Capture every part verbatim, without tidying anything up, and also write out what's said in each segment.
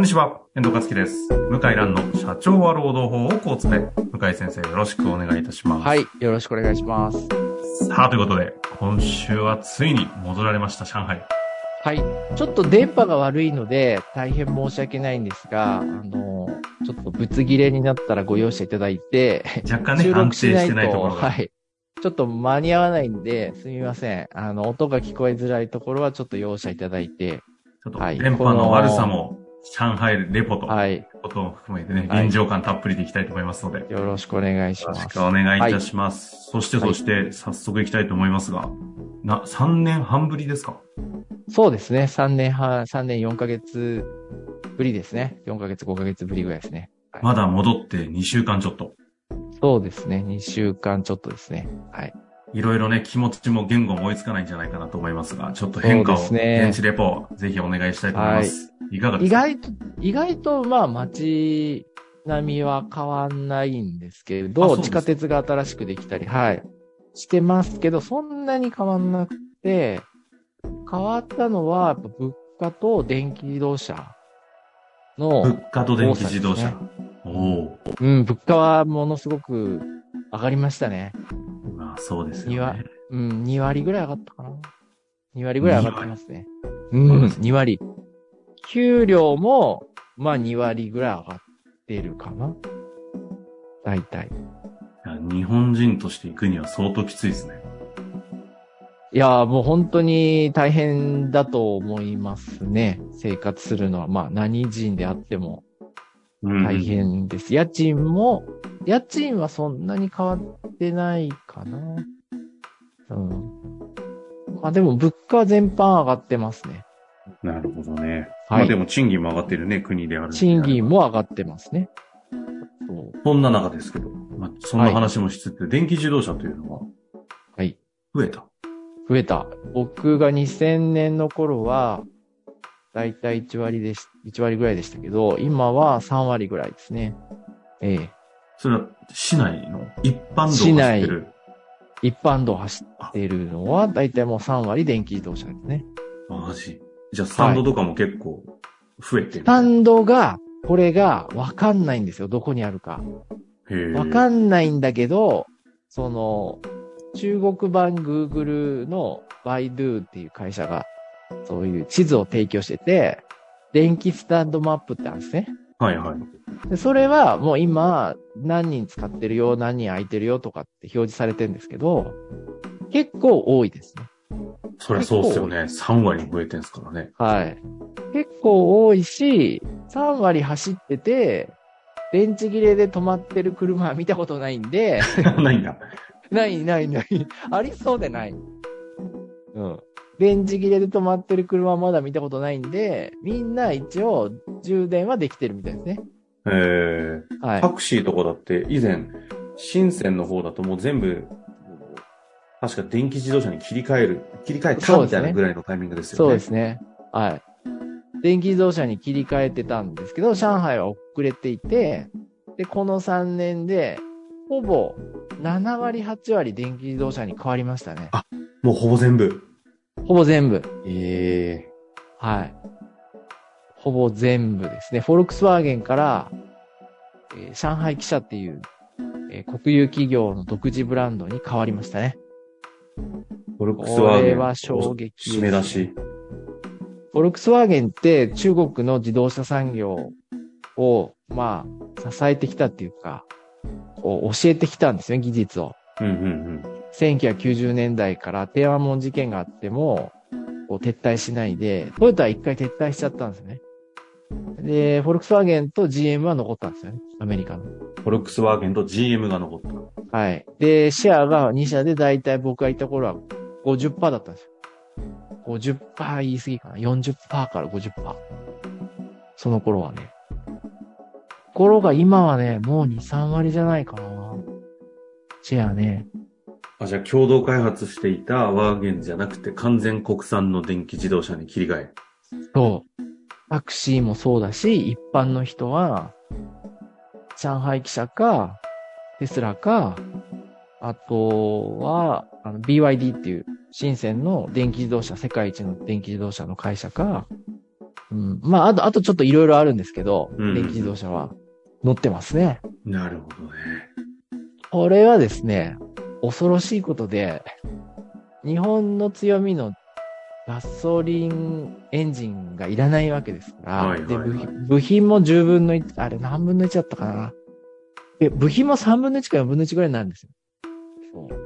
こんにちは、遠藤和樹です。向井蘭の社長は労働法をこう伝え。向井先生、よろしくお願いいたします。はい、よろしくお願いします。さあ、ということで、今週はついに戻られました、上海。はい、ちょっと電波が悪いので、大変申し訳ないんですが、あの、ちょっとぶつ切れになったらご容赦いただいて、若干ね、収録しないと、安定してないところが。はい。ちょっと間に合わないんで、すみません。あの、音が聞こえづらいところはちょっと容赦いただいて、ちょっと電波の悪さも、上海レポということを含めてね、はい、臨場感たっぷりでいきたいと思いますので、はい、よろしくお願いします。よろしくお願いいたします。はい、そしてそして早速いきたいと思いますが、はい、なさんねんはんぶりですか？そうですね、さんねんはん、さんねんよんかげつぶりですね。よんかげつごかげつぶりぐらいですね。はい、まだ戻ってにしゅうかんちょっと。そうですね、にしゅうかんちょっとですね。はい。いろいろね、気持ちも言語も追いつかないんじゃないかなと思いますが、ちょっと変化を、現地レポ、ぜひお願いしたいと思います。はい、いかがですか？意外と、意外と、まあ、街並みは変わんないんですけれど、地下鉄が新しくできたり、はい、してますけど、そんなに変わんなくて、変わったのは、やっぱ物価と電気自動車の、ね。物価と電気自動車。おー。うん、物価はものすごく上がりましたね。そうですね。にわり、うん、にわりぐらい上がったかな。にわりぐらい上がってますね。うん、にわり。給料も、まあにわりぐらい上がってるかな。大体。いや、日本人として行くには相当きついですね。いや、もう本当に大変だと思いますね。生活するのは、まあ何人であっても大変です。うん、家賃も、家賃はそんなに変わってないかな。うん。まあでも物価全般上がってますね。なるほどね。はい、まあでも賃金も上がってるね、国である。賃金も上がってますね。そう。そんな中ですけど、まあそんな話もしつつ、はい、電気自動車というのは、はい。増えた。増えた。僕がにせんねんの頃は、だいたいいちわりでし、いちわりぐらいでしたけど、今はさんわりぐらいですね。ええ。それは市内の一般道を走ってる。一般道を走ってるのは、だいたいもうさんわり電気自動車ですね。マジ。じゃあスタンドとかも結構増えてる、ね、はい。スタンドが、これがわかんないんですよ。どこにあるか。へえ。わかんないんだけど、その、中国版 Google の バイドゥ っていう会社が、そういう地図を提供してて、電気スタンドマップってあるんですね。はいはい。でそれはもう今何人使ってるよ、何人空いてるよとかって表示されてるんですけど、結構多いですね。そりゃそうですよね。さんわり増えてるんですからね。はい。結構多いし、さんわり走ってて、電池切れで止まってる車は見たことないんで。ないんだ。ないないない。ありそうでない。うん。電池切れで止まってる車はまだ見たことないんで、みんな一応充電はできてるみたいですね。えーはい、タクシーとかだって以前、深センの方だともう全部、確か電気自動車に切り替える、切り替えたみたいなぐらいのタイミングですよね。そうですね。はい。電気自動車に切り替えてたんですけど、上海は遅れていて、で、このさんねんで、ほぼななわり、はちわり電気自動車に変わりましたね。あ、もうほぼ全部。ほぼ全部。ええー。はい。ほぼ全部ですね。フォルクスワーゲンから、えー、上海汽車っていう、えー、国有企業の独自ブランドに変わりましたね。フォルクスワーゲン。これは衝撃。締め出し。フォルクスワーゲンって中国の自動車産業を、まあ、支えてきたっていうか、こう教えてきたんですね、技術を。うんうんうん。せんきゅうひゃくきゅうじゅうねんだいから天安門事件があってもこう撤退しないで、トヨタは一回撤退しちゃったんですよね。で、フォルクスワーゲンと ジーエム は残ったんですよね。アメリカの。フォルクスワーゲンと ジーエム が残った。はい。で、シェアがに社でだいたい僕がいた頃は ごじゅっパーセント だったんですよ。ごじゅっパーセント 言い過ぎかな。よんじゅっパーセント から ごじゅっパーセント。その頃はね。ところが今はね、もうに、さんわりじゃないかな。シェアね。あ、じゃあ共同開発していたワーゲンじゃなくて完全国産の電気自動車に切り替え。そう。タクシーもそうだし、一般の人は、上海汽車か、テスラか、あとは、あの ビーワイディー っていう、深センの電気自動車、世界一の電気自動車の会社か、うん、まあ、あと、あとちょっといろいろあるんですけど、うん、電気自動車は乗ってますね。なるほどね。これはですね、恐ろしいことで、日本の強みのガソリンエンジンがいらないわけですから、はいはいはい、で部品、部品もじゅうぶんのいち、あれ何分のいちだったかな。で部品もさんぶんのいちかよんぶんのいちぐらいになるんですよ。そう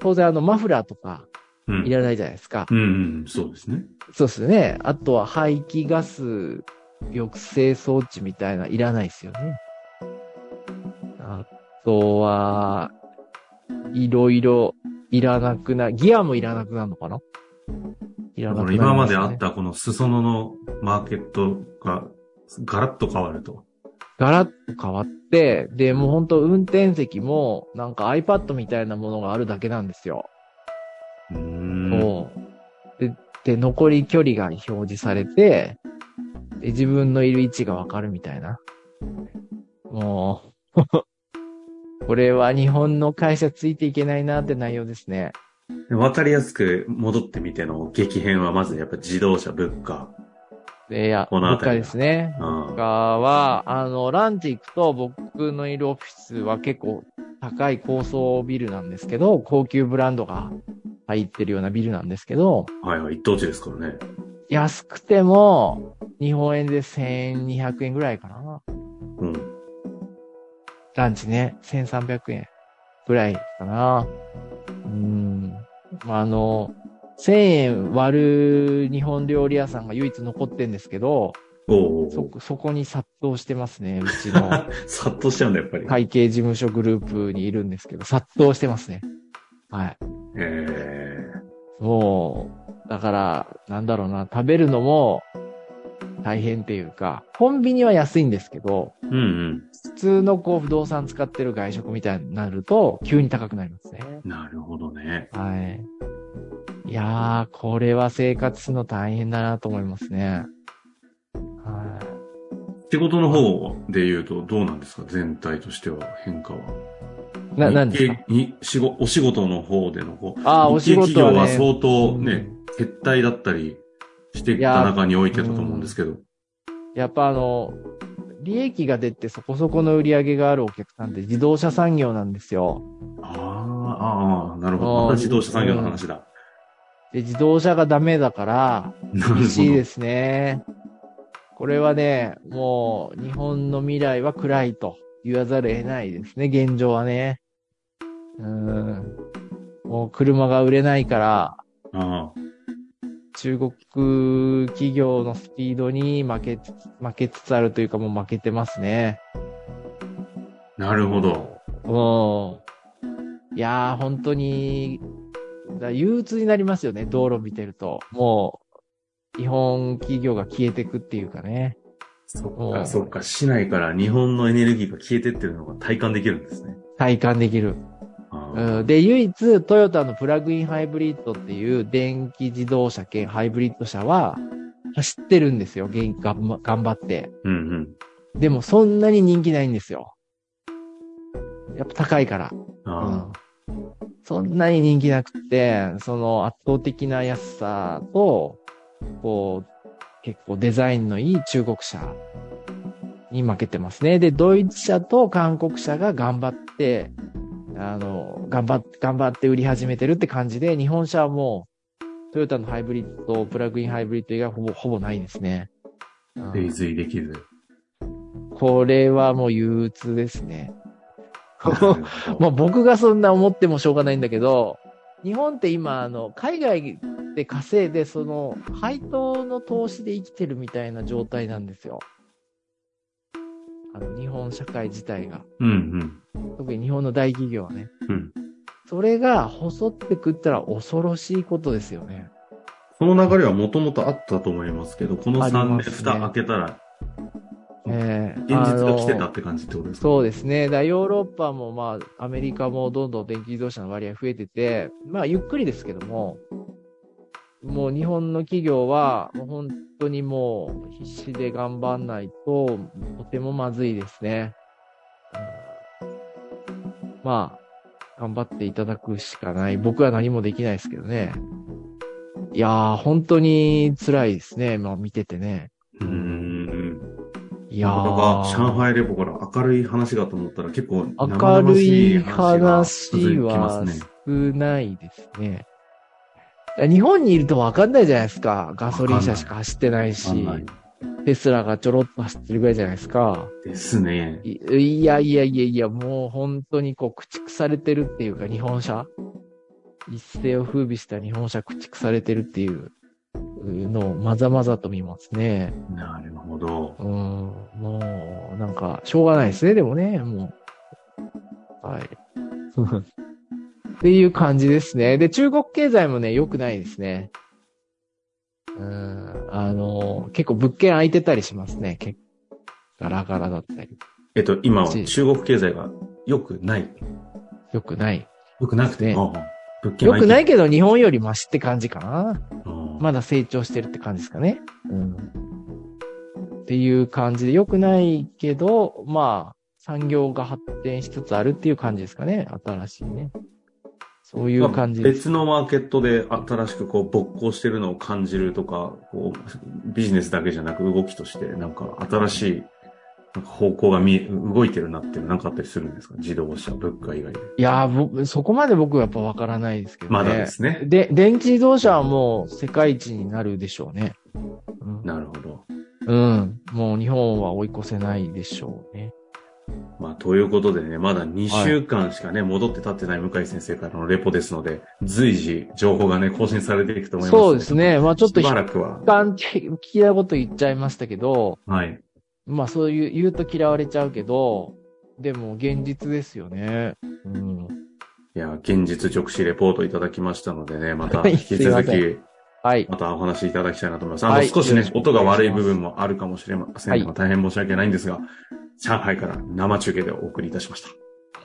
当然あのマフラーとかいらないじゃないですか。うん、うんうん、そうですね。そうですね。あとは排気ガス抑制装置みたいないらないですよね。あとはいろいろいらなくな、ギアもいらなくなるのかな。いらなくなりますね。今まであったこの裾野のマーケットがガラッと変わると。ガラッと変わって、で、もうほんと運転席もなんか iPad みたいなものがあるだけなんですよ。うーん。そう。で、で、残り距離が表示されて、で、自分のいる位置がわかるみたいな。もう、これは日本の会社ついていけないなって内容ですね。わかりやすく戻ってみての激変はまずやっぱ自動車、物価。いや、物価ですね。物価は、あの、ランチ行くと僕のいるオフィスは結構高い高層ビルなんですけど、高級ブランドが入ってるようなビルなんですけど。はいはい、一等地ですからね。安くても、日本円でせんにひゃくえんぐらいかな。うん。ランチね、せんさんびゃくえんぐらいかな。うん。まあ、あの、せんえん割る日本料理屋さんが唯一残ってんですけど、おうおうそ、そこに殺到してますね、うちの。殺到しちゃうんだ、やっぱり。会計事務所グループにいるんですけど、殺到してますね。はい。へー。もう、だから、なんだろうな、食べるのも大変っていうか、コンビニは安いんですけど、うんうん、普通のこう不動産使ってる外食みたいになると、急に高くなりますね。なるほどね。はい。いやー、これは生活するの大変だなと思いますね。はい。仕事の方で言うとどうなんですか？全体としては変化は。な、なんですか？に、仕事、お仕事の方での方。ああ、お仕事、ね。企業は相当ね、うん、撤退だったりしてた中においてだと思うんですけど。や, うん、やっぱあの、利益が出てそこそこの売り上げがあるお客さんって自動車産業なんですよ。ああ、ああ、なるほど。また自動車産業の話だ。うんで自動車がダメだから厳しいですね。これはね、もう日本の未来は暗いと言わざるを得ないですね。現状はね、うん、もう車が売れないから、ああ中国企業のスピードに負け負けつつあるというかもう負けてますね。なるほど。うん。いやー本当に。だ憂鬱になりますよね、道路見てると。もう、日本企業が消えてくっていうかね。そっか、そっか、市内から日本のエネルギーが消えてってるのが体感できるんですね。体感できる。うん、で、唯一、トヨタのプラグインハイブリッドっていう電気自動車兼ハイブリッド車は走ってるんですよ、頑張って。うんうん、でも、そんなに人気ないんですよ。やっぱ高いから。あそんなに人気なくて、その圧倒的な安さと、こう、結構デザインのいい中国車に負けてますね。で、ドイツ車と韓国車が頑張って、あの、頑張って、頑張って売り始めてるって感じで、日本車はもう、トヨタのハイブリッド、プラグインハイブリッド以外ほぼ、ほぼないですね。追随できず。これはもう憂鬱ですね。まあ僕がそんな思ってもしょうがないんだけど、日本って今、あの、海外で稼いで、その、配当の投資で生きてるみたいな状態なんですよ。あの、日本社会自体が。うんうん。特に日本の大企業はね。うん。それが細ってくったら恐ろしいことですよね。その流れはもともとあったと思いますけど、このさんねん、蓋開けたら、えー、現実が来てたって感じってことですか？そうですね。だヨーロッパもまあアメリカもどんどん電気自動車の割合増えてて、まあゆっくりですけども、もう日本の企業はもう本当にもう必死で頑張んないととてもまずいですね。うん、まあ頑張っていただくしかない。僕は何もできないですけどね。いやー本当に辛いですね。まあ見ててね。うーん。いやー。上海レポから明るい話だと思ったら結構生々しい話が続きますね。明るい話は少ないですね。日本にいると分かんないじゃないですか。ガソリン車しか走ってないし。テスラがちょろっと走ってるぐらいじゃないですか。ですね。い, いやいやいやいや、もう本当にこう駆逐されてるっていうか、日本車一世を風靡した日本車駆逐されてるっていうのをまざまざと見ますね。なるほど。うん、もうなんかしょうがないですね。でもね、もうはいっていう感じですね。で、中国経済もね良くないですね。うん、あのー、結構物件空いてたりしますね。結構ガラガラだったり。えっと、今は中国経済が良くない。良くない。良くなくて。ね、ああ物件良くないけど日本よりマシって感じかな。まだ成長してるって感じですかね。うん。っていう感じで良くないけど、まあ、産業が発展しつつあるっていう感じですかね。新しいね。そういう感じです。別のマーケットで新しくこう勃興してるのを感じるとか、こうビジネスだけじゃなく動きとしてなんか新しいなんか方向が見動いてるなってなんかあったりするんですか？自動車、物価以外で。いやー、そこまで僕はやっぱわからないですけどね。まだですね。で、電気自動車はもう世界一になるでしょうね。うん、なるほど。うん、もう日本は追い越せないでしょうね。まあ、ということでね、まだにしゅうかんしかね、はい、戻って立ってない向井先生からのレポですので、随時情報がね、更新されていくと思います、ね。そうですね。まあ、ちょっとしばらくは。一旦聞きたいこと言っちゃいましたけど、はい。まあ、そういう、言うと嫌われちゃうけど、でも現実ですよね。うん。いや、現実直視レポートいただきましたのでね、また引き続き、はい。またお話しいただきたいなと思います。あの、はい、少しね、音が悪い部分もあるかもしれませんが、はい、大変申し訳ないんですが、上海から生中継でお送りいたしました。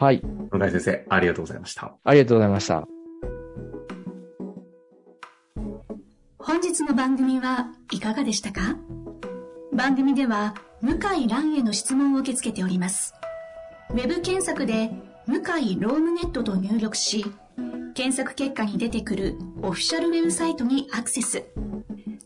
はい。向井先生、ありがとうございました。ありがとうございました。本日の番組はいかがでしたか？番組では、向井蘭への質問を受け付けております。ウェブ検索で、向井ロームネットと入力し、検索結果に出てくるオフィシャルウェブサイトにアクセス。